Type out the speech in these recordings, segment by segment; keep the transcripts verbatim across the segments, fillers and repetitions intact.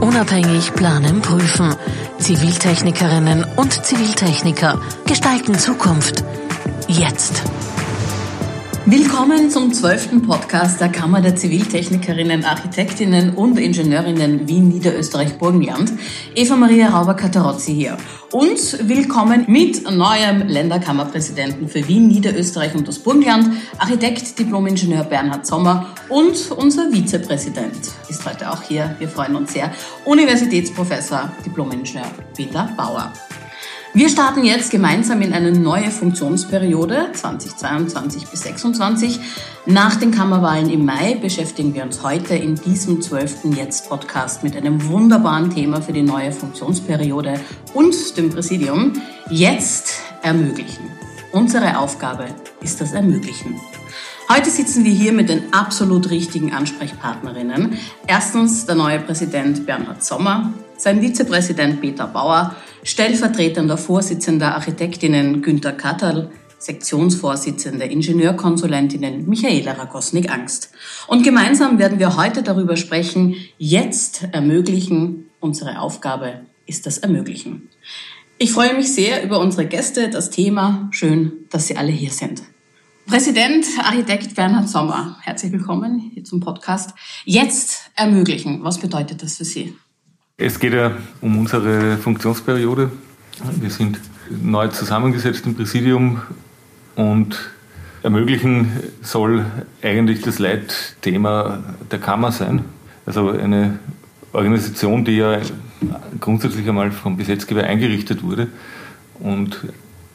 Unabhängig planen, prüfen. Ziviltechnikerinnen und Ziviltechniker gestalten Zukunft. Jetzt. Willkommen zum zwölften Podcast der Kammer der Ziviltechnikerinnen, Architektinnen und Ingenieurinnen Wien, Niederösterreich, Burgenland. Eva-Maria Rauber-Cattarozzi hier. Und willkommen mit neuem Länderkammerpräsidenten für Wien, Niederösterreich und das Burgenland, Architekt, Diplomingenieur Bernhard Sommer, und unser Vizepräsident ist heute auch hier. Wir freuen uns sehr. Universitätsprofessor, Diplomingenieur Peter Bauer. Wir starten jetzt gemeinsam in eine neue Funktionsperiode zweitausendzweiundzwanzig bis sechsundzwanzig. Nach den Kammerwahlen im Mai beschäftigen wir uns heute in diesem zwölften Jetzt-Podcast mit einem wunderbaren Thema für die neue Funktionsperiode und dem Präsidium. Jetzt ermöglichen. Unsere Aufgabe ist das Ermöglichen. Heute sitzen wir hier mit den absolut richtigen Ansprechpartnerinnen. Erstens der neue Präsident Bernhard Sommer, sein Vizepräsident Peter Bauer, stellvertretender Vorsitzender Architektinnen Günter Katterl, Sektionsvorsitzende Ingenieurkonsulentinnen Michaela Ragosnik-Angst. Und gemeinsam werden wir heute darüber sprechen, jetzt ermöglichen, unsere Aufgabe ist das Ermöglichen. Ich freue mich sehr über unsere Gäste, das Thema, schön, dass Sie alle hier sind. Präsident, Architekt Bernhard Sommer, herzlich willkommen hier zum Podcast. Jetzt ermöglichen, was bedeutet das für Sie? Es geht ja um unsere Funktionsperiode. Wir sind neu zusammengesetzt im Präsidium und ermöglichen soll eigentlich das Leitthema der Kammer sein. Also eine Organisation, die ja grundsätzlich einmal vom Gesetzgeber eingerichtet wurde und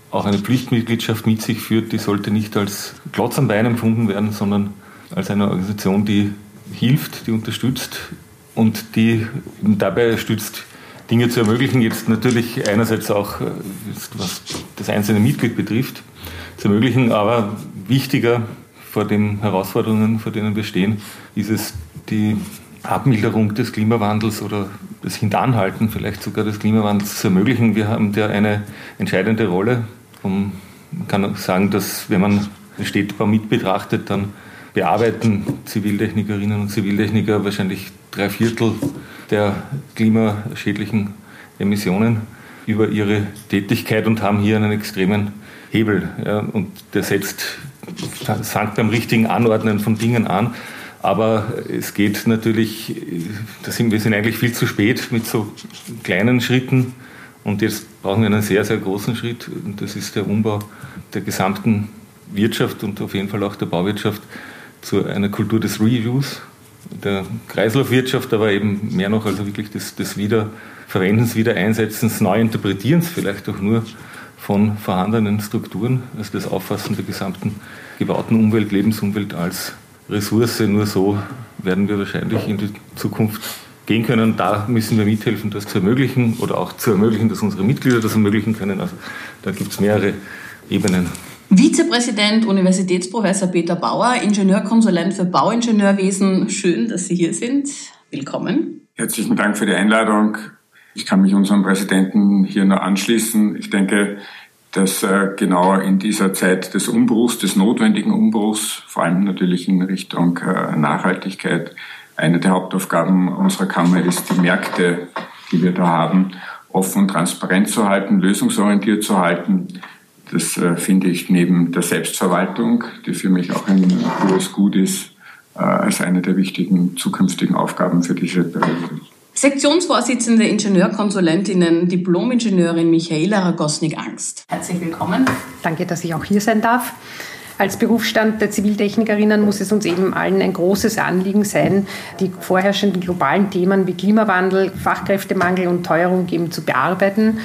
auch eine Pflichtmitgliedschaft mit sich führt, die sollte nicht als Klotz am Bein empfunden werden, sondern als eine Organisation, die hilft, die unterstützt, und die dabei stützt, Dinge zu ermöglichen, jetzt natürlich einerseits auch, was das einzelne Mitglied betrifft, zu ermöglichen, aber wichtiger vor den Herausforderungen, vor denen wir stehen, ist es die Abmilderung des Klimawandels oder das Hintanhalten vielleicht sogar des Klimawandels zu ermöglichen. Wir haben da eine entscheidende Rolle. Und man kann auch sagen, dass wenn man den Städtebau mit betrachtet, dann bearbeiten Ziviltechnikerinnen und Ziviltechniker wahrscheinlich drei Viertel der klimaschädlichen Emissionen über ihre Tätigkeit und haben hier einen extremen Hebel. Ja, und der setzt, fängt beim richtigen Anordnen von Dingen an. Aber es geht natürlich, da sind, wir sind eigentlich viel zu spät mit so kleinen Schritten. Und jetzt brauchen wir einen sehr, sehr großen Schritt. Und das ist der Umbau der gesamten Wirtschaft und auf jeden Fall auch der Bauwirtschaft zu einer Kultur des Reuse, der Kreislaufwirtschaft, aber eben mehr noch, also wirklich des, des Wiederverwendens, Wiedereinsetzens, Neuinterpretierens vielleicht auch nur von vorhandenen Strukturen, also das Auffassen der gesamten gebauten Umwelt, Lebensumwelt als Ressource. Nur so werden wir wahrscheinlich in die Zukunft gehen können. Da müssen wir mithelfen, das zu ermöglichen oder auch zu ermöglichen, dass unsere Mitglieder das ermöglichen können. Also da gibt es mehrere Ebenen. Vizepräsident, Universitätsprofessor Peter Bauer, Ingenieurkonsulent für Bauingenieurwesen. Schön, dass Sie hier sind. Willkommen. Herzlichen Dank für die Einladung. Ich kann mich unserem Präsidenten hier nur anschließen. Ich denke, dass genau in dieser Zeit des Umbruchs, des notwendigen Umbruchs, vor allem natürlich in Richtung Nachhaltigkeit, eine der Hauptaufgaben unserer Kammer ist, die Märkte, die wir da haben, offen und transparent zu halten, lösungsorientiert zu halten. Das äh, finde ich neben der Selbstverwaltung, die für mich auch ein hohes Gut ist, äh, als eine der wichtigen zukünftigen Aufgaben für diese Behörde. Sektionsvorsitzende Ingenieurkonsulentinnen, Diplomingenieurin Michaela Ragosnik-Angst. Herzlich willkommen. Danke, dass ich auch hier sein darf. Als Berufsstand der Ziviltechnikerinnen muss es uns eben allen ein großes Anliegen sein, die vorherrschenden globalen Themen wie Klimawandel, Fachkräftemangel und Teuerung eben zu bearbeiten.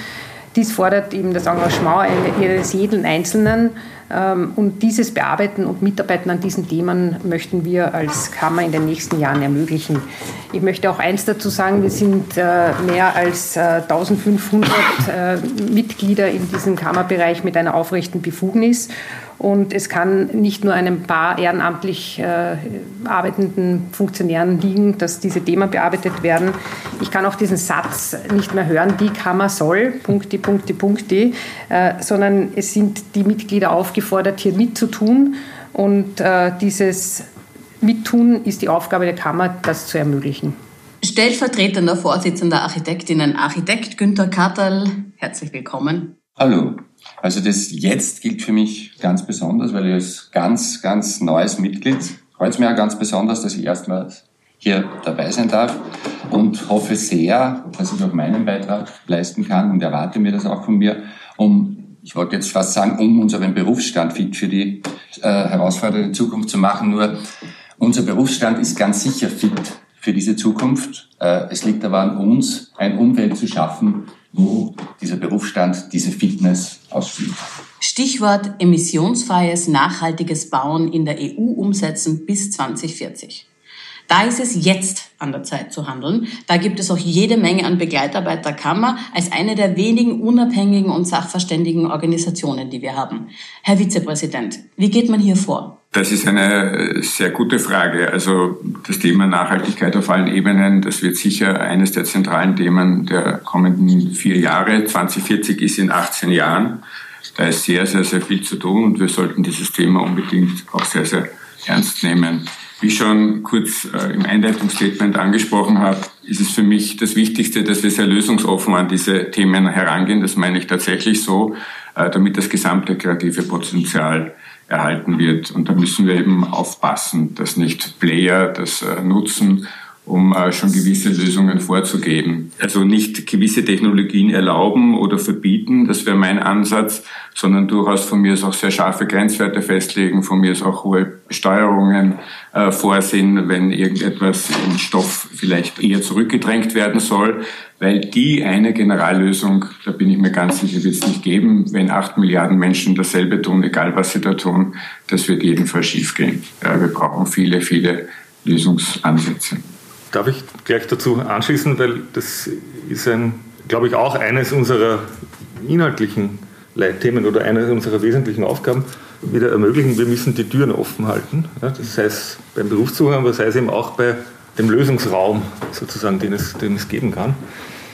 Dies fordert eben das Engagement jedes jeden Einzelnen, und dieses Bearbeiten und Mitarbeiten an diesen Themen möchten wir als Kammer in den nächsten Jahren ermöglichen. Ich möchte auch eins dazu sagen, wir sind mehr als eintausendfünfhundert Mitglieder in diesem Kammerbereich mit einer aufrechten Befugnis. Und es kann nicht nur einem paar ehrenamtlich äh, arbeitenden Funktionären liegen, dass diese Themen bearbeitet werden. Ich kann auch diesen Satz nicht mehr hören, die Kammer soll, Punkte, Punkte, Punkte, äh, sondern es sind die Mitglieder aufgefordert, hier mitzutun. Und äh, dieses Mittun ist die Aufgabe der Kammer, das zu ermöglichen. stellvertretender Vorsitzender Architektinnen Architekt Günter Katterl, herzlich willkommen. Hallo. Also das Jetzt gilt für mich ganz besonders, weil ich als ganz, ganz neues Mitglied, freut es mir auch ganz besonders, dass ich erstmals hier dabei sein darf und hoffe sehr, dass ich auch meinen Beitrag leisten kann und erwarte mir das auch von mir, um, ich wollte jetzt fast sagen, um unseren Berufsstand fit für die äh, herausfordernde Zukunft zu machen. Nur unser Berufsstand ist ganz sicher fit für diese Zukunft. Äh, es liegt aber an uns, ein Umfeld zu schaffen, wo dieser Berufsstand, diese Fitness ausführt. Stichwort emissionsfreies, nachhaltiges Bauen in der E U umsetzen bis zwanzig vierzig. Da ist es jetzt an der Zeit zu handeln. Da gibt es auch jede Menge an Begleitarbeit der Kammer als eine der wenigen unabhängigen und sachverständigen Organisationen, die wir haben. Herr Vizepräsident, wie geht man hier vor? Das ist eine sehr gute Frage. Also das Thema Nachhaltigkeit auf allen Ebenen, das wird sicher eines der zentralen Themen der kommenden vier Jahre. zwanzig vierzig ist in achtzehn Jahren. Da ist sehr, sehr, sehr viel zu tun und wir sollten dieses Thema unbedingt auch sehr, sehr ernst nehmen. Wie ich schon kurz im Einleitungsstatement angesprochen habe, ist es für mich das Wichtigste, dass wir sehr lösungsoffen an diese Themen herangehen. Das meine ich tatsächlich so, damit das gesamte kreative Potenzial erhalten wird. Und da müssen wir eben aufpassen, dass nicht Player das nutzen, um schon gewisse Lösungen vorzugeben. Also nicht gewisse Technologien erlauben oder verbieten, das wäre mein Ansatz, sondern durchaus von mir ist auch sehr scharfe Grenzwerte festlegen, von mir ist auch hohe Besteuerungen äh, vorsehen, wenn irgendetwas im Stoff vielleicht eher zurückgedrängt werden soll, weil die eine Generallösung, da bin ich mir ganz sicher, wird es nicht geben, wenn acht Milliarden Menschen dasselbe tun, egal was sie da tun, das wird jedenfalls schiefgehen. Ja, wir brauchen viele, viele Lösungsansätze. Darf ich gleich dazu anschließen, weil das ist, ein, glaube ich, auch eines unserer inhaltlichen Leitthemen oder eines unserer wesentlichen Aufgaben, wieder ermöglichen. Wir müssen die Türen offen halten, ja, das heißt beim Berufszugang, aber sei es eben auch bei dem Lösungsraum, sozusagen, den es, den es geben kann.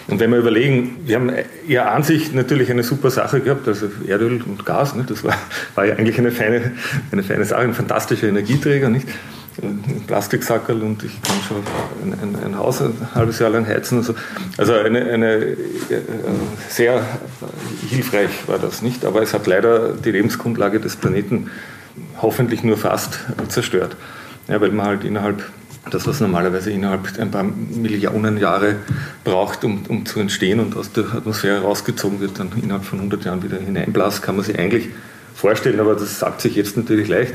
Und wenn wir überlegen, wir haben ja an sich natürlich eine super Sache gehabt, also Erdöl und Gas, ne, das war, war ja eigentlich eine feine, eine feine Sache, ein fantastischer Energieträger, nicht? Ein Plastiksackerl und ich kann schon ein, ein, ein Haus ein halbes Jahr lang heizen und so. Also eine, eine sehr hilfreich war das nicht, aber es hat leider die Lebensgrundlage des Planeten hoffentlich nur fast zerstört, ja, weil man halt innerhalb, das was normalerweise innerhalb ein paar Millionen Jahre braucht, um, um zu entstehen und aus der Atmosphäre rausgezogen wird, dann innerhalb von hundert Jahren wieder hineinblasst, kann man sich eigentlich vorstellen, aber das sagt sich jetzt natürlich leicht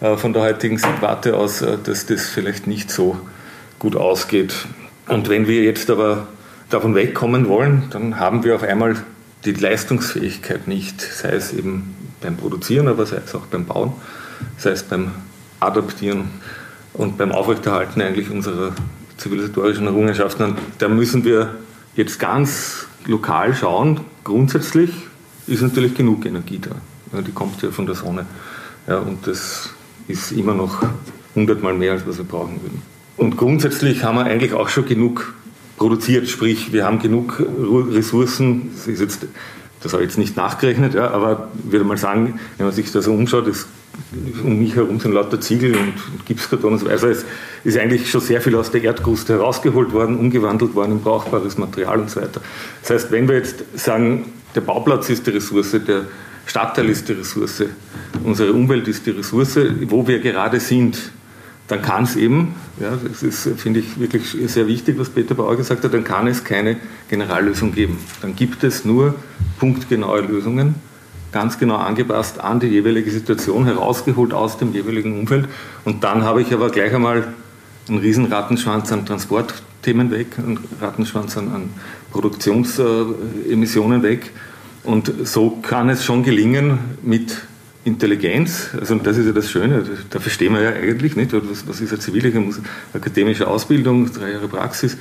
äh, von der heutigen Warte aus, äh, dass das vielleicht nicht so gut ausgeht. Und wenn wir jetzt aber davon wegkommen wollen, dann haben wir auf einmal die Leistungsfähigkeit nicht, sei es eben beim Produzieren, aber sei es auch beim Bauen, sei es beim Adaptieren und beim Aufrechterhalten eigentlich unserer zivilisatorischen Errungenschaften. Da müssen wir jetzt ganz lokal schauen. Grundsätzlich ist natürlich genug Energie da. Die kommt ja von der Sonne. Ja, und das ist immer noch hundertmal mehr, als was wir brauchen würden. Und grundsätzlich haben wir eigentlich auch schon genug produziert, sprich, wir haben genug Ressourcen. Das ist jetzt, das habe ich jetzt nicht nachgerechnet, ja, aber ich würde mal sagen, wenn man sich da so umschaut, ist, um mich herum sind lauter Ziegel und Gipskarton und so weiter. Also es ist eigentlich schon sehr viel aus der Erdkruste herausgeholt worden, umgewandelt worden in brauchbares Material und so weiter. Das heißt, wenn wir jetzt sagen, der Bauplatz ist die Ressource, der Stadtteil ist die Ressource, unsere Umwelt ist die Ressource, wo wir gerade sind, dann kann es eben, ja, das ist, finde ich, wirklich sehr wichtig, was Peter Bauer gesagt hat, dann kann es keine Generallösung geben. Dann gibt es nur punktgenaue Lösungen, ganz genau angepasst an die jeweilige Situation, herausgeholt aus dem jeweiligen Umfeld. Und dann habe ich aber gleich einmal einen riesen Rattenschwanz an Transportthemen weg, einen Rattenschwanz an, an Produktionsemissionen weg. Und so kann es schon gelingen mit Intelligenz, also das ist ja das Schöne, da verstehen wir ja eigentlich nicht, was, was ist eine zivile, akademische Ausbildung, drei Jahre Praxis,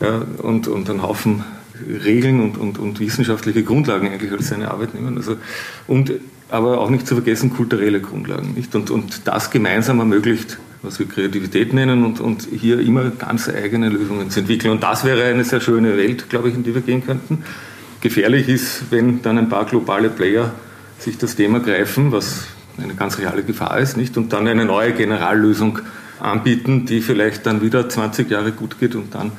ja, und, und einen Haufen Regeln und, und, und wissenschaftliche Grundlagen eigentlich als seine Arbeit nehmen. Also, und, aber auch nicht zu vergessen, kulturelle Grundlagen, nicht? Und, und das gemeinsam ermöglicht, was wir Kreativität nennen und, und hier immer ganz eigene Lösungen zu entwickeln. Und das wäre eine sehr schöne Welt, glaube ich, in die wir gehen könnten. Gefährlich ist, wenn dann ein paar globale Player sich das Thema greifen, was eine ganz reale Gefahr ist, nicht? Und dann eine neue Generallösung anbieten, die vielleicht dann wieder zwanzig Jahre gut geht, und dann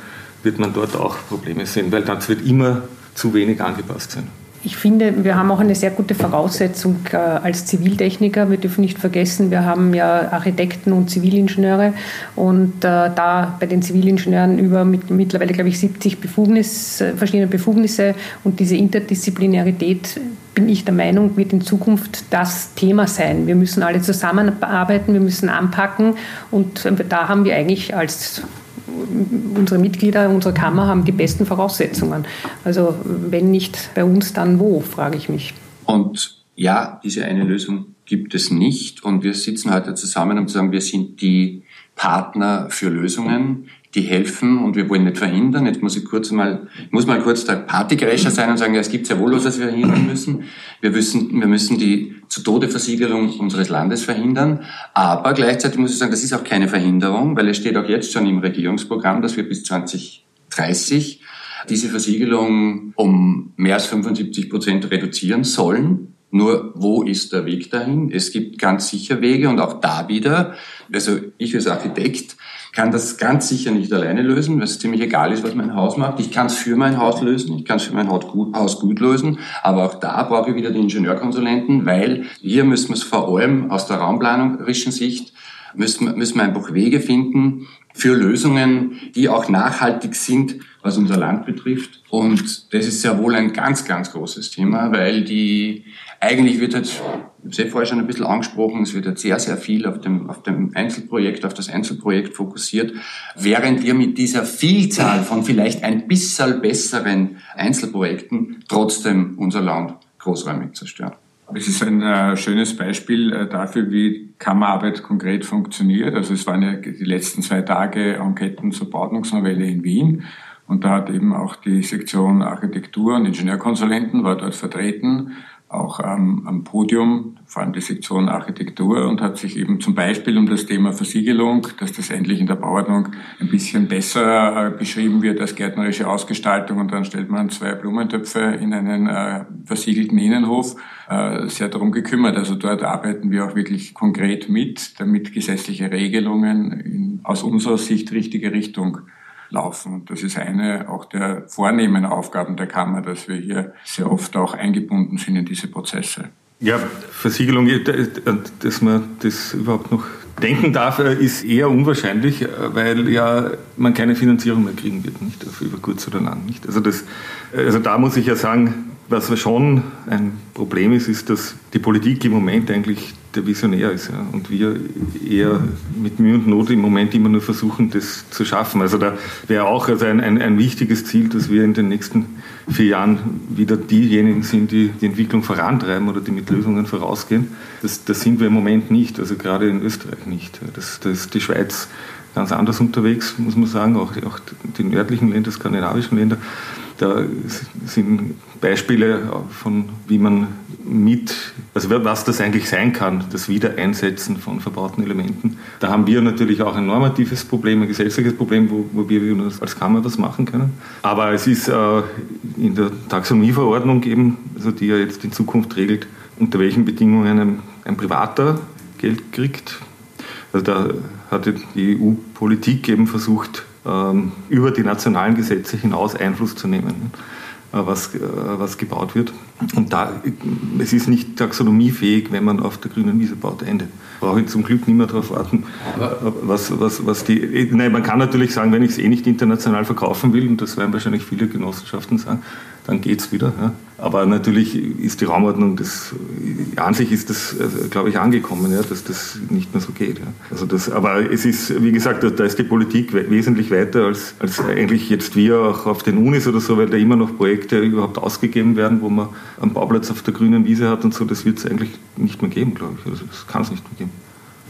wird man dort auch Probleme sehen, weil das wird immer zu wenig angepasst sein. Ich finde, wir haben auch eine sehr gute Voraussetzung als Ziviltechniker. Wir dürfen nicht vergessen, wir haben ja Architekten und Zivilingenieure, und da bei den Zivilingenieuren über mit, mittlerweile, glaube ich, siebzig Befugnis, verschiedene Befugnisse, und diese Interdisziplinarität, bin ich der Meinung, wird in Zukunft das Thema sein. Wir müssen alle zusammenarbeiten, wir müssen anpacken, und da haben wir eigentlich als unsere Mitglieder, unsere Kammer haben die besten Voraussetzungen. Also wenn nicht bei uns, dann wo, frage ich mich. Und ja, diese eine Lösung gibt es nicht. Und wir sitzen heute zusammen, um zu sagen, wir sind die Partner für Lösungen, die helfen, und wir wollen nicht verhindern. Jetzt muss ich kurz mal, ich muss mal kurz der Partygrätscher sein und sagen, ja, es gibt sehr wohl was, was wir verhindern müssen. Wir wissen, wir müssen die zu Tode Versiegelung unseres Landes verhindern. Aber gleichzeitig muss ich sagen, das ist auch keine Verhinderung, weil es steht auch jetzt schon im Regierungsprogramm, dass wir bis zwanzig dreißig diese Versiegelung um mehr als fünfundsiebzig Prozent reduzieren sollen. Nur, wo ist der Weg dahin? Es gibt ganz sicher Wege, und auch da wieder, also ich als Architekt kann das ganz sicher nicht alleine lösen, weil es ziemlich egal ist, was mein Haus macht. Ich kann es für mein Haus lösen, ich kann es für mein Haus gut lösen, aber auch da brauche ich wieder die Ingenieurkonsulenten, weil hier müssen wir es vor allem aus der raumplanerischen Sicht, müssen wir, müssen wir einfach Wege finden für Lösungen, die auch nachhaltig sind, was unser Land betrifft. Und das ist sehr wohl ein ganz, ganz großes Thema, weil die, eigentlich wird jetzt, ich habe es ja vorher schon ein bisschen angesprochen, es wird jetzt sehr, sehr viel auf dem, auf dem Einzelprojekt, auf das Einzelprojekt fokussiert, während wir mit dieser Vielzahl von vielleicht ein bisschen besseren Einzelprojekten trotzdem unser Land großräumig zerstören. Es ist ein äh, schönes Beispiel äh, dafür, wie Kammerarbeit konkret funktioniert. Also es waren ja die letzten zwei Tage Enqueten zur Bauordnungsnovelle in Wien. Und da hat eben auch die Sektion Architektur und Ingenieurkonsulenten war dort vertreten, auch ähm, am Podium, vor allem die Sektion Architektur, und hat sich eben zum Beispiel um das Thema Versiegelung, dass das endlich in der Bauordnung ein bisschen besser äh, beschrieben wird als gärtnerische Ausgestaltung, und dann stellt man zwei Blumentöpfe in einen äh, versiegelten Innenhof, äh, sehr darum gekümmert. Also dort arbeiten wir auch wirklich konkret mit, damit gesetzliche Regelungen in, aus unserer Sicht richtige Richtung laufen. Und das ist eine auch der vornehmen Aufgaben der Kammer, dass wir hier sehr oft auch eingebunden sind in diese Prozesse. Ja, Versiegelung, dass man das überhaupt noch denken darf, ist eher unwahrscheinlich, weil ja man keine Finanzierung mehr kriegen wird, nicht über kurz oder lang, nicht. Also das, also da muss ich ja sagen, was schon ein Problem ist, ist, dass die Politik im Moment eigentlich der Visionär ist, ja, und wir eher mit Mühe und Not im Moment immer nur versuchen, das zu schaffen. Also da wäre auch also ein, ein, ein wichtiges Ziel, dass wir in den nächsten vier Jahren wieder diejenigen sind, die die Entwicklung vorantreiben oder die mit Lösungen vorausgehen. Das, das sind wir im Moment nicht, also gerade in Österreich nicht. Das, das ist die Schweiz ganz anders unterwegs, muss man sagen, auch, auch die nördlichen Länder, die skandinavischen Länder. Da sind Beispiele von, wie man mit, also was das eigentlich sein kann, das Wiedereinsetzen von verbauten Elementen. Da haben wir natürlich auch ein normatives Problem, ein gesetzliches Problem, wo, wo wir als Kammer was machen können. Aber es ist äh, in der Taxonomieverordnung eben, also die ja jetzt in Zukunft regelt, unter welchen Bedingungen ein, ein Privater Geld kriegt. Also da hat die E U-Politik eben versucht, über die nationalen Gesetze hinaus Einfluss zu nehmen, was, was gebaut wird. Und da, es ist nicht taxonomiefähig, wenn man auf der grünen Wiese baut, Ende. Brauche ich zum Glück nicht mehr darauf warten, was, was, was die... Nein, man kann natürlich sagen, wenn ich es eh nicht international verkaufen will, und das werden wahrscheinlich viele Genossenschaften sagen, dann geht's wieder. Ja. Aber natürlich ist die Raumordnung, das, an sich ist das, glaube ich, angekommen, ja, dass das nicht mehr so geht. Ja. Also das, aber es ist, wie gesagt, da ist die Politik wesentlich weiter, als, als eigentlich jetzt wir auch auf den Unis oder so, weil da immer noch Projekte überhaupt ausgegeben werden, wo man einen Bauplatz auf der grünen Wiese hat und so. Das wird es eigentlich nicht mehr geben, glaube ich. Also das kann es nicht mehr geben.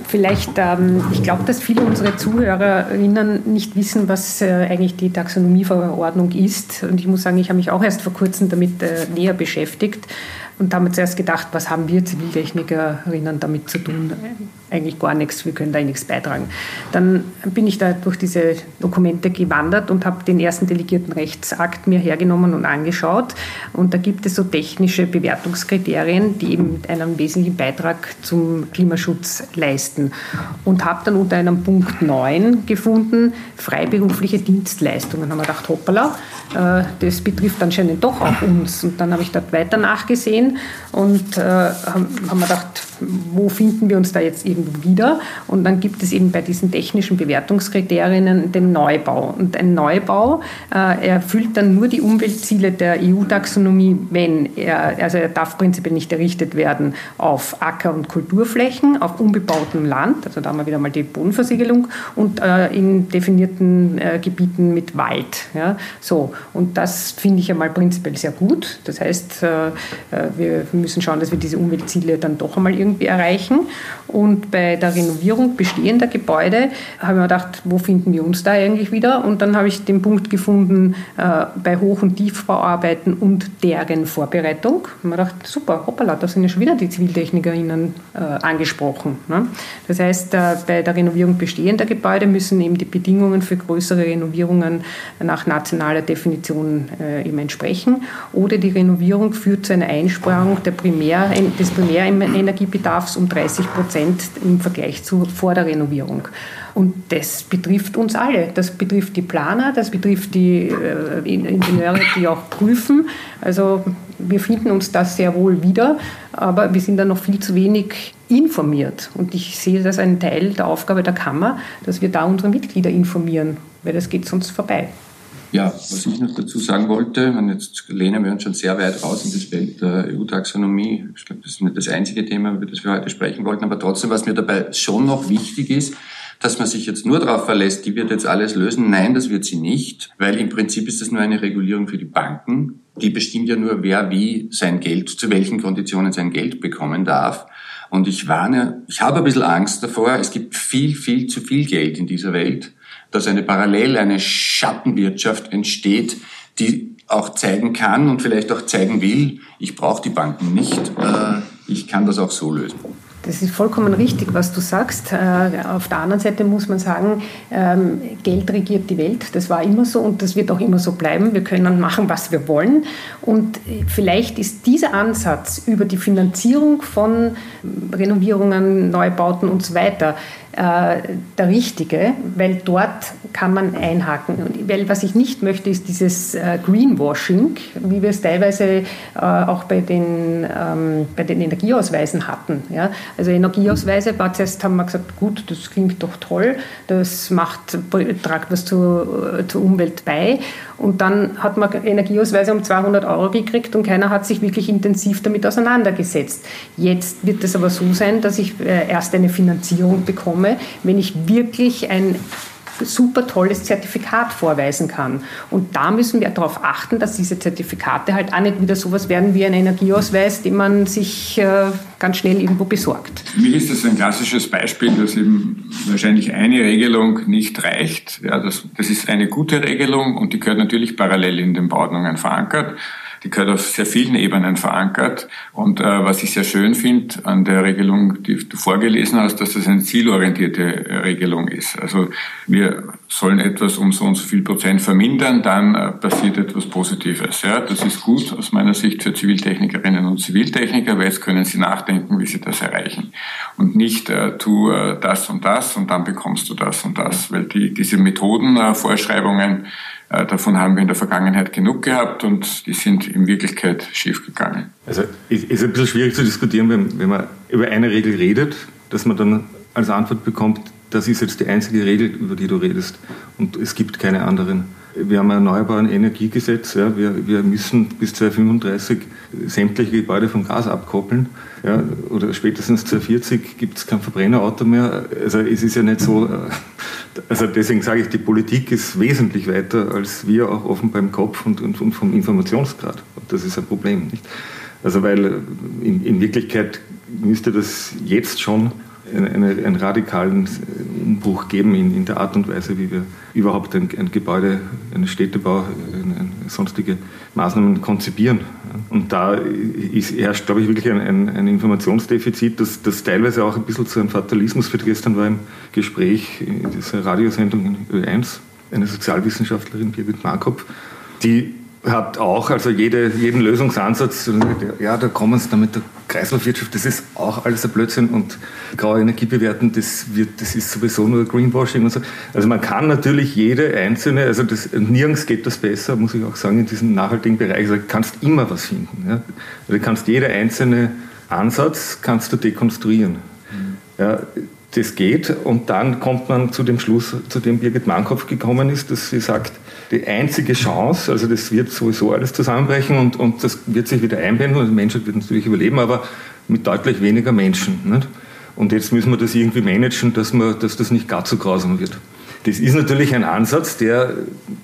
Vielleicht, ähm, ich glaube, dass viele unserer ZuhörerInnen nicht wissen, was äh, eigentlich die Taxonomieverordnung ist. Und ich muss sagen, ich habe mich auch erst vor kurzem damit äh, näher beschäftigt. und haben zuerst gedacht, was haben wir Ziviltechnikerinnen damit zu tun? Eigentlich gar nichts, wir können da nichts beitragen. Dann bin ich da durch diese Dokumente gewandert und habe den ersten delegierten Rechtsakt mir hergenommen und angeschaut. Und da gibt es so technische Bewertungskriterien, die eben einen wesentlichen Beitrag zum Klimaschutz leisten. Und habe dann unter einem Punkt neun gefunden, freiberufliche Dienstleistungen. Da haben wir gedacht, hoppala, das betrifft anscheinend doch auch uns. Und dann habe ich dort weiter nachgesehen und haben wir gedacht, wo finden wir uns da jetzt eben wieder? Und dann gibt es eben bei diesen technischen Bewertungskriterien den Neubau. Und ein Neubau äh, erfüllt dann nur die Umweltziele der E U-Taxonomie, wenn er, also er darf prinzipiell nicht errichtet werden auf Acker- und Kulturflächen, auf unbebautem Land, also da haben wir wieder mal die Bodenversiegelung, und äh, in definierten äh, Gebieten mit Wald. Ja? So, und das finde ich einmal prinzipiell sehr gut. Das heißt, äh, wir müssen schauen, dass wir diese Umweltziele dann doch einmal irgendwie erreichen. Und bei der Renovierung bestehender Gebäude habe ich mir gedacht, wo finden wir uns da eigentlich wieder? Und dann habe ich den Punkt gefunden, äh, bei Hoch- und Tiefbauarbeiten und deren Vorbereitung. Ich habe mir gedacht, super, hoppala, da sind ja schon wieder die ZiviltechnikerInnen äh, angesprochen. Ne? Das heißt, äh, bei der Renovierung bestehender Gebäude müssen eben die Bedingungen für größere Renovierungen nach nationaler Definition äh, eben entsprechen. Oder die Renovierung führt zu einer Einsparung der Primär, des Primärenergiebedarfs um dreißig Prozent im Vergleich zu vor der Renovierung. Und das betrifft uns alle. Das betrifft die Planer, das betrifft die äh, Ingenieure, die auch prüfen. Also wir finden uns das sehr wohl wieder, aber wir sind da noch viel zu wenig informiert. Und ich sehe das als einen Teil der Aufgabe der Kammer, dass wir da unsere Mitglieder informieren, weil das geht sonst vorbei. Ja, was ich noch dazu sagen wollte, und jetzt lehnen wir uns schon sehr weit raus in das Feld der E U-Taxonomie. Ich glaube, das ist nicht das einzige Thema, über das wir heute sprechen wollten, aber trotzdem, was mir dabei schon noch wichtig ist, dass man sich jetzt nur darauf verlässt, die wird jetzt alles lösen. Nein, das wird sie nicht, weil im Prinzip ist das nur eine Regulierung für die Banken. Die bestimmt ja nur, wer wie sein Geld, zu welchen Konditionen sein Geld bekommen darf. Und ich warne, ich habe ein bisschen Angst davor, es gibt viel, viel zu viel Geld in dieser Welt, dass eine parallel eine Schattenwirtschaft entsteht, die auch zeigen kann und vielleicht auch zeigen will, ich brauche die Banken nicht, äh, ich kann das auch so lösen. Das ist vollkommen richtig, was du sagst. Auf der anderen Seite muss man sagen, Geld regiert die Welt. Das war immer so und das wird auch immer so bleiben. Wir können machen, was wir wollen. Und vielleicht ist dieser Ansatz über die Finanzierung von Renovierungen, Neubauten und so weiter der richtige, weil dort kann man einhaken. Und weil was ich nicht möchte, ist dieses Greenwashing, wie wir es teilweise auch bei den, bei den Energieausweisen hatten. Ja? Also Energieausweise, zuerst haben wir gesagt, gut, das klingt doch toll, das macht, tragt was zur, zur Umwelt bei. Und dann hat man Energieausweise um zweihundert Euro gekriegt und keiner hat sich wirklich intensiv damit auseinandergesetzt. Jetzt wird es aber so sein, dass ich erst eine Finanzierung bekomme, wenn ich wirklich ein super tolles Zertifikat vorweisen kann. Und da müssen wir darauf achten, dass diese Zertifikate halt auch nicht wieder sowas werden wie ein Energieausweis, den man sich äh, ganz schnell irgendwo besorgt. Für mich ist das ein klassisches Beispiel, dass eben wahrscheinlich eine Regelung nicht reicht. Ja, das, das ist eine gute Regelung und die gehört natürlich parallel in den Bauordnungen verankert. Die gehört auf sehr vielen Ebenen verankert. Und äh, was ich sehr schön finde an der Regelung, die du vorgelesen hast, dass das eine zielorientierte Regelung ist. Also wir sollen etwas um so und so viel Prozent vermindern, dann äh, passiert etwas Positives. Ja, das ist gut aus meiner Sicht für Ziviltechnikerinnen und Ziviltechniker, weil jetzt können sie nachdenken, wie sie das erreichen. Und nicht äh, tu äh, das und das und dann bekommst du das und das. Weil die, diese Methoden, äh, Vorschreibungen, davon haben wir in der Vergangenheit genug gehabt und die sind in Wirklichkeit schiefgegangen. Also es ist ein bisschen schwierig zu diskutieren, wenn, wenn man über eine Regel redet, dass man dann als Antwort bekommt, das ist jetzt die einzige Regel, über die du redest und es gibt keine anderen. Wir haben ein erneuerbaren Energiegesetz, ja, wir, wir müssen bis zweitausendfünfunddreißig sämtliche Gebäude vom Gas abkoppeln, ja, oder spätestens zweitausendvierzig gibt es kein Verbrennerauto mehr. Also es ist ja nicht so, also deswegen sage ich, die Politik ist wesentlich weiter als wir, auch offen beim Kopf und, und, und vom Informationsgrad. Das ist ein Problem, nicht? Also weil in, in Wirklichkeit müsste das jetzt schon Einen, einen radikalen Umbruch geben in, in der Art und Weise, wie wir überhaupt ein, ein Gebäude, einen Städtebau, ein, ein sonstige Maßnahmen konzipieren. Und da ist, herrscht, glaube ich, wirklich ein, ein, ein Informationsdefizit, das, das teilweise auch ein bisschen zu einem Fatalismus führt. Gestern war im Gespräch in dieser Radiosendung in Ö eins eine Sozialwissenschaftlerin, Birgit Markop, die hat auch, also jede, jeden Lösungsansatz, ja, da kommen sie damit, der Kreislaufwirtschaft, das ist auch alles ein Blödsinn und graue Energie bewerten, das, wird, das ist sowieso nur Greenwashing und so. Also man kann natürlich jede einzelne, also das, nirgends geht das besser, muss ich auch sagen, in diesem nachhaltigen Bereich, also du kannst immer was finden. Ja? Du kannst jeder einzelne Ansatz, kannst du dekonstruieren. Mhm. Ja, das geht und dann kommt man zu dem Schluss, zu dem Birgit Markop gekommen ist, dass sie sagt, die einzige Chance, also das wird sowieso alles zusammenbrechen und, und das wird sich wieder einpendeln, also die Menschheit wird natürlich überleben, aber mit deutlich weniger Menschen. Nicht? Und jetzt müssen wir das irgendwie managen, dass, wir, dass das nicht gar zu grausam wird. Das ist natürlich ein Ansatz, der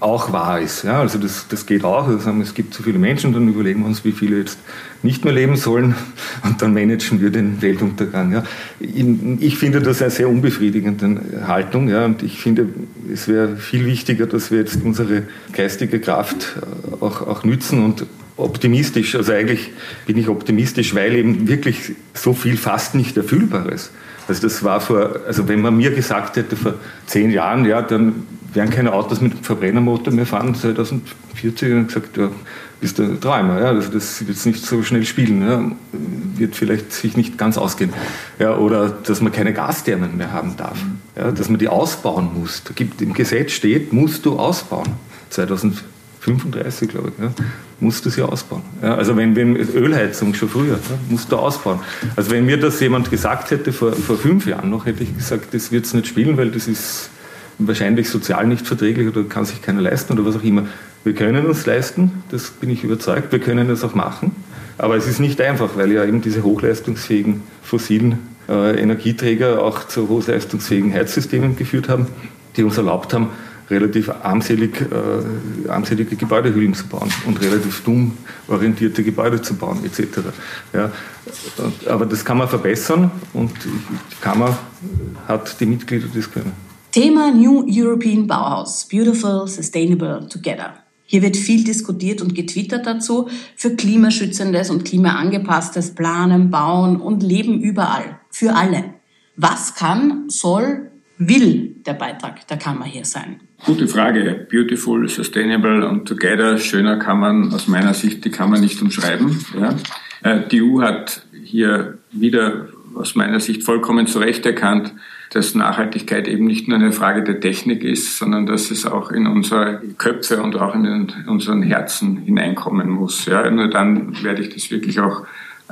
auch wahr ist. Ja? Also das, das geht auch. Also sagen wir, es gibt zu viele Menschen, dann überlegen wir uns, wie viele jetzt nicht mehr leben sollen und dann managen wir den Weltuntergang. Ja? Ich finde das eine sehr unbefriedigende Haltung, ja? Und ich finde, es wäre viel wichtiger, dass wir jetzt unsere geistige Kraft auch, auch nützen und optimistisch, also eigentlich bin ich optimistisch, weil eben wirklich so viel fast nicht erfüllbar ist. Also das war vor, also wenn man mir gesagt hätte vor zehn Jahren, ja, dann wären keine Autos mit Verbrennermotor mehr fahren, zwanzig vierzig, und gesagt, ja, bist du ein Träumer, ja, also das wird nicht so schnell spielen, ja, wird vielleicht sich nicht ganz ausgehen. Ja, oder dass man keine Gasthermen mehr haben darf, ja, dass man die ausbauen muss. Da gibt, im Gesetz steht, musst du ausbauen, zweitausendfünfunddreißig, glaube ich, ja, musst du sie ausbauen. Ja, also wenn, wenn Ölheizung schon früher, ja, musst du ausbauen. Also wenn mir das jemand gesagt hätte vor, vor fünf Jahren noch, hätte ich gesagt, das wird es nicht spielen, weil das ist wahrscheinlich sozial nicht verträglich oder kann sich keiner leisten oder was auch immer. Wir können uns leisten, das bin ich überzeugt, wir können das auch machen, aber es ist nicht einfach, weil ja eben diese hochleistungsfähigen fossilen äh, Energieträger auch zu hochleistungsfähigen Heizsystemen geführt haben, die uns erlaubt haben, relativ armselig, äh, armselige Gebäudehüllen zu bauen und relativ dumm orientierte Gebäude zu bauen et cetera. Ja, aber das kann man verbessern und die Kammer hat die Mitglieder, die das können. Thema New European Bauhaus, Beautiful, Sustainable, Together. Hier wird viel diskutiert und getwittert dazu für klimaschützendes und klimaangepasstes Planen, Bauen und Leben überall, für alle. Was kann, soll, will der Beitrag der Kammer hier sein? Gute Frage. Beautiful, Sustainable und Together. Schöner kann man aus meiner Sicht die Kammer nicht umschreiben. Ja. Die E U hat hier wieder aus meiner Sicht vollkommen zu Recht erkannt, dass Nachhaltigkeit eben nicht nur eine Frage der Technik ist, sondern dass es auch in unsere Köpfe und auch in, den, in unseren Herzen hineinkommen muss. Ja. Nur dann werde ich das wirklich auch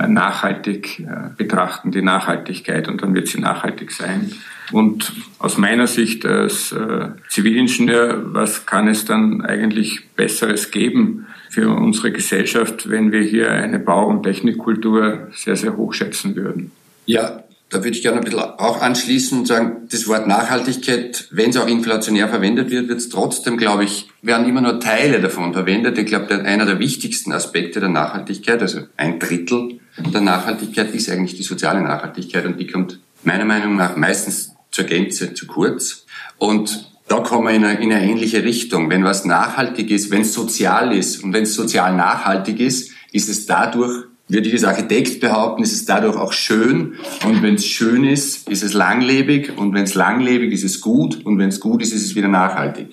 nachhaltig betrachten, die Nachhaltigkeit, und dann wird sie nachhaltig sein. Und aus meiner Sicht als äh, Zivilingenieur, was kann es dann eigentlich Besseres geben für unsere Gesellschaft, wenn wir hier eine Bau- und Technikkultur sehr, sehr hoch schätzen würden? Ja, da würde ich gerne ein bisschen auch anschließen und sagen, das Wort Nachhaltigkeit, wenn es auch inflationär verwendet wird, wird es trotzdem, glaube ich, werden immer nur Teile davon verwendet. Ich glaube, einer der wichtigsten Aspekte der Nachhaltigkeit, also ein Drittel der Nachhaltigkeit, ist eigentlich die soziale Nachhaltigkeit, und die kommt meiner Meinung nach meistens zur Gänze zu kurz. Und da kommen wir in eine, in eine ähnliche Richtung. Wenn was nachhaltig ist, wenn es sozial ist und wenn es sozial nachhaltig ist, ist es dadurch, würde ich als Architekt behaupten, ist es dadurch auch schön. Und wenn es schön ist, ist es langlebig. Und wenn es langlebig ist, ist es gut. Und wenn es gut ist, ist es wieder nachhaltig.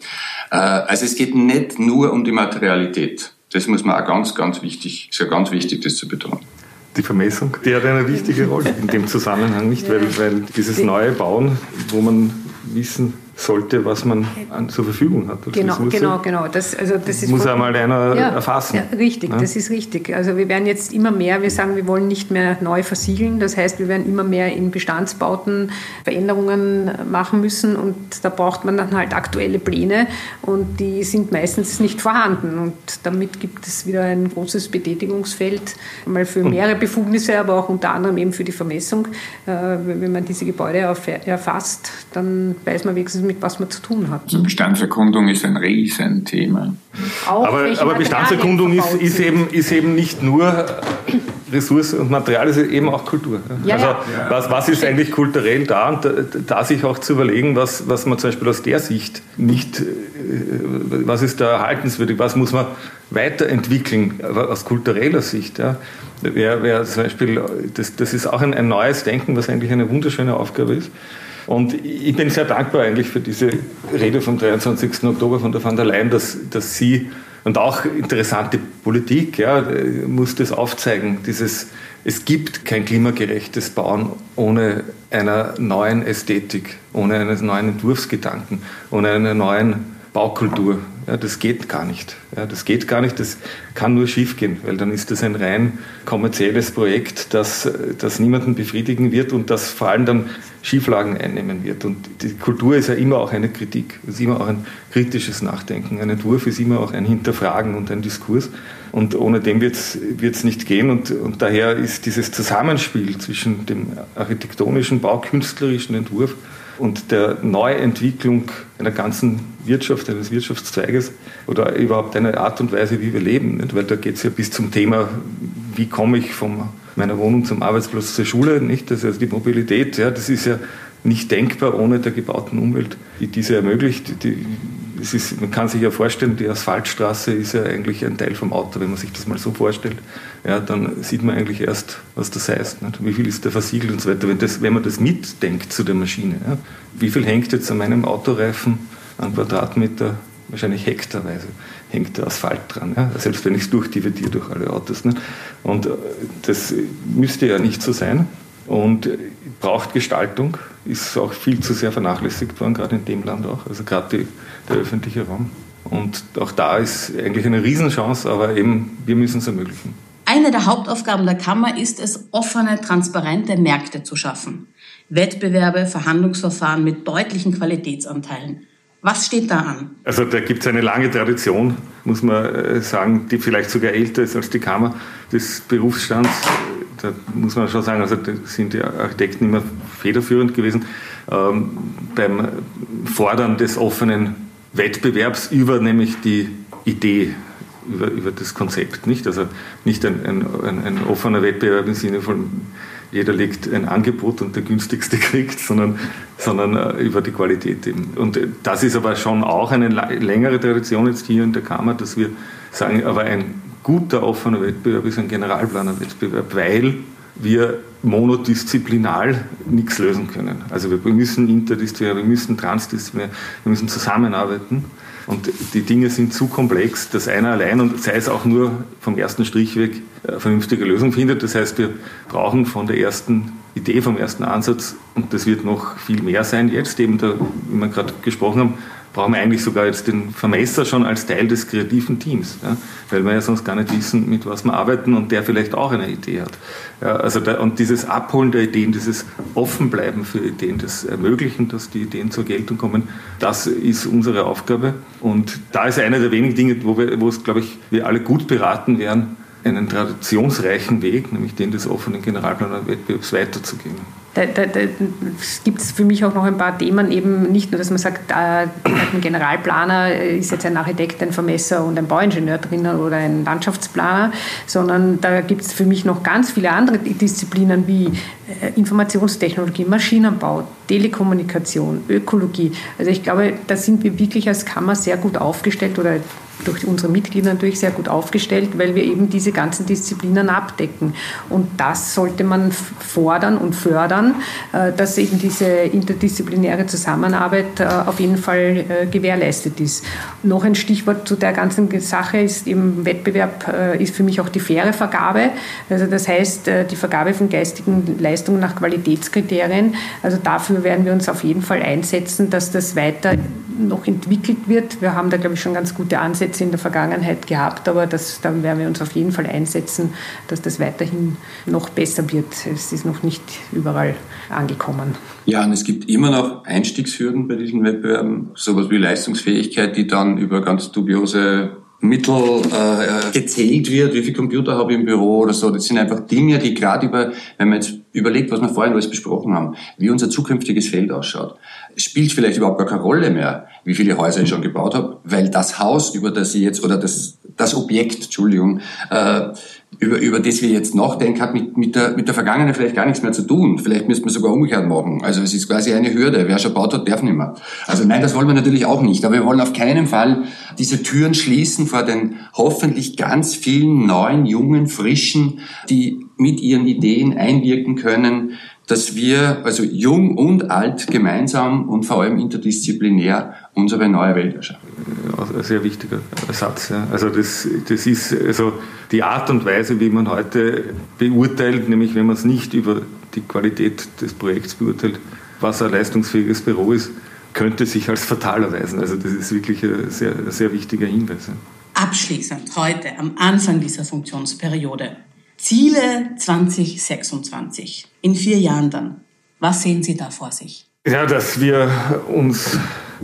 Also es geht nicht nur um die Materialität. Das muss man auch ganz, ganz wichtig, ist ja ganz wichtig, das zu betonen. Die Vermessung, die hat eine wichtige Rolle in dem Zusammenhang, nicht? Weil, weil dieses neue Bauen, wo man wissen sollte, was man an, zur Verfügung hat. Also genau, das genau, ja, genau. Das, also das ist muss einmal einer ja, erfassen. Ja, richtig, ja? Das ist richtig. Also wir werden jetzt immer mehr, wir sagen, wir wollen nicht mehr neu versiegeln. Das heißt, wir werden immer mehr in Bestandsbauten Veränderungen machen müssen, und da braucht man dann halt aktuelle Pläne, und die sind meistens nicht vorhanden. Und damit gibt es wieder ein großes Betätigungsfeld, einmal für mehrere Befugnisse, aber auch unter anderem eben für die Vermessung. Wenn man diese Gebäude erfasst, dann weiß man wenigstens, mit was man zu tun hat. Also Bestandserkundung ist ein Riesenthema. Auch aber aber Bestandserkundung ist, ist, eben, ist eben nicht nur Ressource und Material ist eben auch Kultur. Ja, also ja. Was, was ist eigentlich kulturell da? Und da, da sich auch zu überlegen, was, was man zum Beispiel aus der Sicht nicht, was ist da erhaltenswürdig, was muss man weiterentwickeln aus kultureller Sicht. Ja. Wer, wer zum Beispiel, das, das ist auch ein, ein neues Denken, was eigentlich eine wunderschöne Aufgabe ist. Und ich bin sehr dankbar eigentlich für diese Rede vom dreiundzwanzigsten Oktober von der Van der Leyen, dass, dass sie, und auch interessante Politik, ja, muss das aufzeigen, dieses, es gibt kein klimagerechtes Bauen ohne einer neuen Ästhetik, ohne eines neuen Entwurfsgedanken, ohne einer neuen Baukultur. Ja, das geht gar nicht. Ja, das geht gar nicht, das kann nur schiefgehen, weil dann ist das ein rein kommerzielles Projekt, das, das niemanden befriedigen wird und das vor allem dann Schieflagen einnehmen wird. Und die Kultur ist ja immer auch eine Kritik, ist immer auch ein kritisches Nachdenken. Ein Entwurf ist immer auch ein Hinterfragen und ein Diskurs. Und ohne dem wird es nicht gehen. Und, und daher ist dieses Zusammenspiel zwischen dem architektonischen, baukünstlerischen Entwurf und der Neuentwicklung einer ganzen Wirtschaft, eines Wirtschaftszweiges oder überhaupt einer Art und Weise, wie wir leben. Nicht? Weil da geht es ja bis zum Thema, wie komme ich von meiner Wohnung zum Arbeitsplatz zur Schule. Nicht? Das ist also die Mobilität, ja, das ist ja nicht denkbar ohne der gebauten Umwelt, die diese ermöglicht. Die, es ist, man kann sich ja vorstellen, die Asphaltstraße ist ja eigentlich ein Teil vom Auto, wenn man sich das mal so vorstellt. Ja, dann sieht man eigentlich erst, was das heißt. Nicht? Wie viel ist da versiegelt und so weiter. Wenn, das, wenn man das mitdenkt zu der Maschine, ja? Wie viel hängt jetzt an meinem Autoreifen an Quadratmeter, wahrscheinlich hektarweise, hängt der Asphalt dran. Ja? Selbst wenn ich es durchdividiere durch alle Autos. Nicht? Und das müsste ja nicht so sein. Und braucht Gestaltung, ist auch viel zu sehr vernachlässigt worden, gerade in dem Land auch, also gerade die, der öffentliche Raum. Und auch da ist eigentlich eine Riesenchance, aber eben, wir müssen es ermöglichen. Eine der Hauptaufgaben der Kammer ist es, offene, transparente Märkte zu schaffen. Wettbewerbe, Verhandlungsverfahren mit deutlichen Qualitätsanteilen. Was steht da an? Also da gibt es eine lange Tradition, muss man sagen, die vielleicht sogar älter ist als die Kammer des Berufsstands. Da muss man schon sagen, also da sind die Architekten immer federführend gewesen ähm, beim Fordern des offenen Wettbewerbs über nämlich die Idee, über, über das Konzept. Nicht? Also nicht ein, ein, ein offener Wettbewerb im Sinne von jeder legt ein Angebot und der günstigste kriegt, sondern, sondern äh, über die Qualität eben. Und das ist aber schon auch eine längere Tradition jetzt hier in der Kammer, dass wir sagen, aber ein guter offener Wettbewerb ist ein Generalplanerwettbewerb, weil wir monodisziplinal nichts lösen können. Also wir müssen interdisziplinär, wir müssen transdisziplinär, wir müssen zusammenarbeiten. Und die Dinge sind zu komplex, dass einer allein und sei es auch nur vom ersten Strich weg eine vernünftige Lösung findet. Das heißt, wir brauchen von der ersten Idee, vom ersten Ansatz, und das wird noch viel mehr sein jetzt, eben da, wie wir gerade gesprochen haben, brauchen wir eigentlich sogar jetzt den Vermesser schon als Teil des kreativen Teams, ja? Weil wir ja sonst gar nicht wissen, mit was wir arbeiten und der vielleicht auch eine Idee hat. Ja, also da, und dieses Abholen der Ideen, dieses Offenbleiben für Ideen, das Ermöglichen, dass die Ideen zur Geltung kommen, das ist unsere Aufgabe. Und da ist einer der wenigen Dinge, wo wir, wo es, glaube ich, wir alle gut beraten wären, einen traditionsreichen Weg, nämlich den des offenen Generalplanerwettbewerbs, weiterzugeben. Da, da, da gibt es für mich auch noch ein paar Themen, eben nicht nur, dass man sagt, äh, ein Generalplaner ist jetzt ein Architekt, ein Vermesser und ein Bauingenieur drinnen oder ein Landschaftsplaner, sondern da gibt es für mich noch ganz viele andere Disziplinen wie äh, Informationstechnologie, Maschinenbau, Telekommunikation, Ökologie. Also ich glaube, da sind wir wirklich als Kammer sehr gut aufgestellt oder durch unsere Mitglieder natürlich sehr gut aufgestellt, weil wir eben diese ganzen Disziplinen abdecken. Und das sollte man fordern und fördern, dass eben diese interdisziplinäre Zusammenarbeit auf jeden Fall gewährleistet ist. Noch ein Stichwort zu der ganzen Sache ist eben Wettbewerb, ist für mich auch die faire Vergabe. Also das heißt, die Vergabe von geistigen Leistungen nach Qualitätskriterien. Also dafür werden wir uns auf jeden Fall einsetzen, dass das weiter noch entwickelt wird. Wir haben da, glaube ich, schon ganz gute Ansätze in der Vergangenheit gehabt, aber das, da werden wir uns auf jeden Fall einsetzen, dass das weiterhin noch besser wird. Es ist noch nicht überall angekommen. Ja, und es gibt immer noch Einstiegshürden bei diesen Wettbewerben, sowas wie Leistungsfähigkeit, die dann über ganz dubiose Mittel äh, gezählt wird, wie viel Computer habe ich im Büro oder so. Das sind einfach Dinge, die gerade über, wenn man jetzt überlegt, was wir vorhin alles besprochen haben, wie unser zukünftiges Feld ausschaut, spielt vielleicht überhaupt gar keine Rolle mehr, wie viele Häuser ich schon gebaut habe, weil das Haus, über das ich jetzt, oder das das Objekt, Entschuldigung, äh, über, über das wir jetzt nachdenken, hat mit, mit, der, mit der Vergangenheit vielleicht gar nichts mehr zu tun. Vielleicht müssten wir sogar umgekehrt machen. Also es ist quasi eine Hürde. Wer schon gebaut hat, darf nicht mehr. Also nein, das wollen wir natürlich auch nicht. Aber wir wollen auf keinen Fall diese Türen schließen vor den hoffentlich ganz vielen neuen, jungen, frischen, die mit ihren Ideen einwirken können, dass wir also jung und alt gemeinsam und vor allem interdisziplinär unsere neue Welt erschaffen. Ein sehr wichtiger Satz. Ja. Also das, das ist also die Art und Weise, wie man heute beurteilt, nämlich wenn man es nicht über die Qualität des Projekts beurteilt, was ein leistungsfähiges Büro ist, könnte sich als fatal erweisen. Also das ist wirklich ein sehr, sehr wichtiger Hinweis. Ja. Abschließend heute am Anfang dieser Funktionsperiode. Ziele zwanzig sechsundzwanzig, in vier Jahren dann. Was sehen Sie da vor sich? Ja, dass wir uns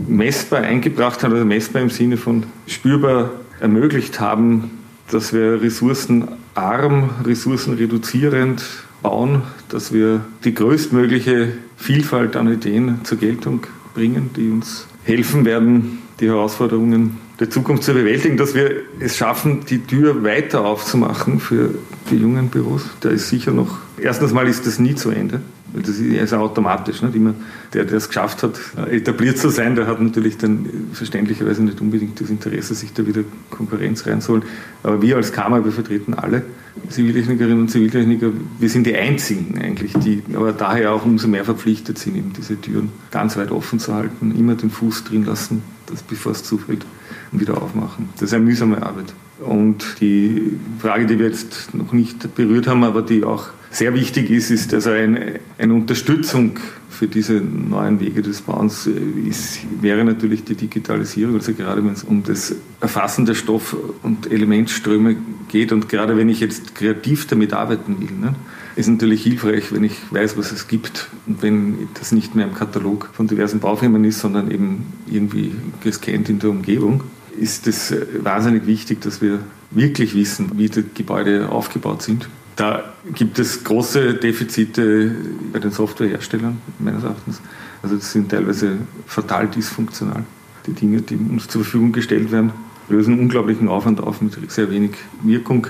messbar eingebracht haben, also messbar im Sinne von spürbar ermöglicht haben, dass wir ressourcenarm, ressourcenreduzierend bauen, dass wir die größtmögliche Vielfalt an Ideen zur Geltung bringen, die uns helfen werden, die Herausforderungen der Zukunft zu bewältigen, dass wir es schaffen, die Tür weiter aufzumachen für die jungen Büros. Da ist sicher noch, erstens mal ist das nie zu Ende. Das ist ja automatisch. Nicht? Immer der, der es geschafft hat, etabliert zu sein, der hat natürlich dann verständlicherweise nicht unbedingt das Interesse, sich da wieder Konkurrenz reinzuholen. Aber wir als Kammer, wir vertreten alle Ziviltechnikerinnen und Ziviltechniker. Wir sind die Einzigen eigentlich, die aber daher auch umso mehr verpflichtet sind, eben diese Türen ganz weit offen zu halten, immer den Fuß drin lassen, dass, bevor es zufällt, und wieder aufmachen. Das ist eine mühsame Arbeit. Und die Frage, die wir jetzt noch nicht berührt haben, aber die auch sehr wichtig ist, ist also eine, eine Unterstützung für diese neuen Wege des Bauens ist, wäre natürlich die Digitalisierung. Also gerade wenn es um das Erfassen der Stoff- und Elementströme geht und gerade wenn ich jetzt kreativ damit arbeiten will, ne, ist natürlich hilfreich, wenn ich weiß, was es gibt und wenn das nicht mehr im Katalog von diversen Baufirmen ist, sondern eben irgendwie gescannt in der Umgebung, ist es wahnsinnig wichtig, dass wir wirklich wissen, wie die Gebäude aufgebaut sind. Da gibt es große Defizite bei den Softwareherstellern, meines Erachtens. Also das sind teilweise fatal dysfunktional. Die Dinge, die uns zur Verfügung gestellt werden, lösen unglaublichen Aufwand auf mit sehr wenig Wirkung.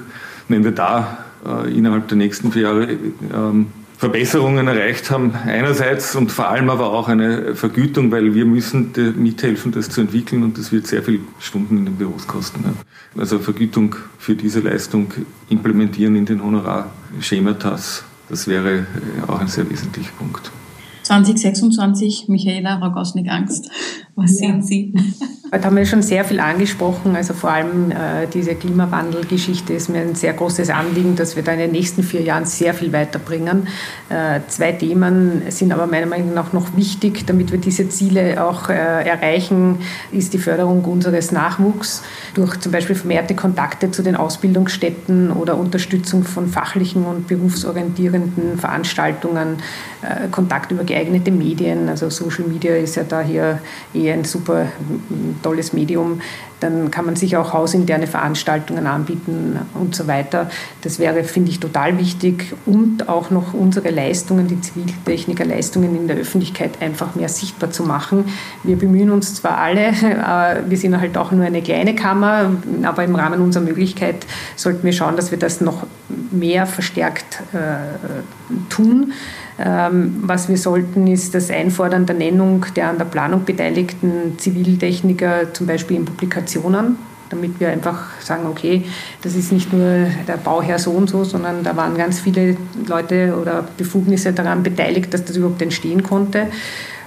Wenn wir da äh, innerhalb der nächsten vier Jahre äh, Verbesserungen erreicht haben, einerseits und vor allem aber auch eine Vergütung, weil wir müssen äh, mithelfen, das zu entwickeln und das wird sehr viele Stunden in den Büros kosten. Ja. Also Vergütung für diese Leistung implementieren in den Honorarschematas, das wäre äh, auch ein sehr wesentlicher Punkt. zwanzig sechsundzwanzig, Michaela Ragosnik-Angst, was sehen Sie? Da haben wir schon sehr viel angesprochen, also vor allem äh, diese Klimawandelgeschichte ist mir ein sehr großes Anliegen, dass wir da in den nächsten vier Jahren sehr viel weiterbringen. Äh, zwei Themen sind aber meiner Meinung nach noch wichtig, damit wir diese Ziele auch äh, erreichen, ist die Förderung unseres Nachwuchs durch zum Beispiel vermehrte Kontakte zu den Ausbildungsstätten oder Unterstützung von fachlichen und berufsorientierenden Veranstaltungen, äh, Kontakt über geeignete Medien, also Social Media ist ja da hier eh ein super tolles Medium, dann kann man sich auch hausinterne Veranstaltungen anbieten und so weiter. Das wäre, finde ich, total wichtig und auch noch unsere Leistungen, die Ziviltechnikerleistungen in der Öffentlichkeit einfach mehr sichtbar zu machen. Wir bemühen uns zwar alle, wir sind halt auch nur eine kleine Kammer, aber im Rahmen unserer Möglichkeit sollten wir schauen, dass wir das noch mehr verstärkt äh, tun. Was wir sollten, ist das Einfordern der Nennung der an der Planung beteiligten Ziviltechniker, zum Beispiel in Publikationen, damit wir einfach sagen, okay, das ist nicht nur der Bauherr so und so, sondern da waren ganz viele Leute oder Befugnisse daran beteiligt, dass das überhaupt entstehen konnte.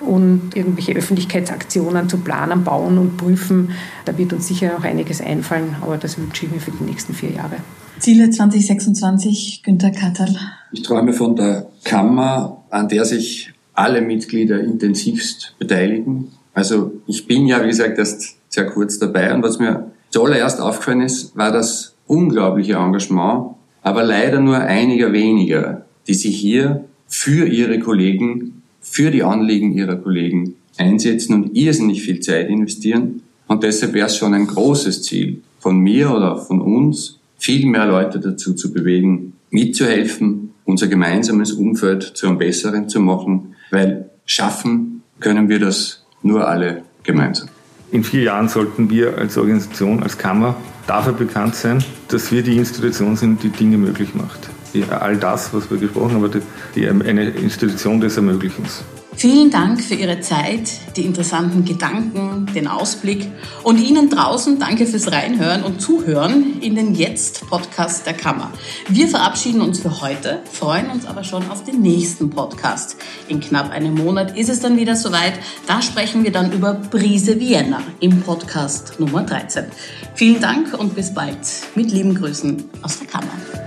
Und irgendwelche Öffentlichkeitsaktionen zu planen, bauen und prüfen, da wird uns sicher noch einiges einfallen, aber das wünsche ich mir für die nächsten vier Jahre. Ziele zwanzig sechsundzwanzig, Günter Katterl. Ich träume von der Kammer, an der sich alle Mitglieder intensivst beteiligen. Also ich bin ja, wie gesagt, erst sehr kurz dabei und was mir zuallererst aufgefallen ist, war das unglaubliche Engagement, aber leider nur einiger weniger, die sich hier für ihre Kollegen, für die Anliegen ihrer Kollegen einsetzen und irrsinnig viel Zeit investieren. Und deshalb wäre es schon ein großes Ziel von mir oder von uns, viel mehr Leute dazu zu bewegen, mitzuhelfen, unser gemeinsames Umfeld zu einem besseren zu machen, weil schaffen können wir das nur alle gemeinsam. In vier Jahren sollten wir als Organisation, als Kammer dafür bekannt sein, dass wir die Institution sind, die Dinge möglich macht. Die, all das, was wir gesprochen haben, die, die, eine Institution des Ermöglichens. Vielen Dank für Ihre Zeit, die interessanten Gedanken, den Ausblick und Ihnen draußen danke fürs Reinhören und Zuhören in den Jetzt-Podcast der Kammer. Wir verabschieden uns für heute, freuen uns aber schon auf den nächsten Podcast. In knapp einem Monat ist es dann wieder soweit, da sprechen wir dann über Brise Vienna im Podcast Nummer dreizehn. Vielen Dank und bis bald. Mit lieben Grüßen aus der Kammer.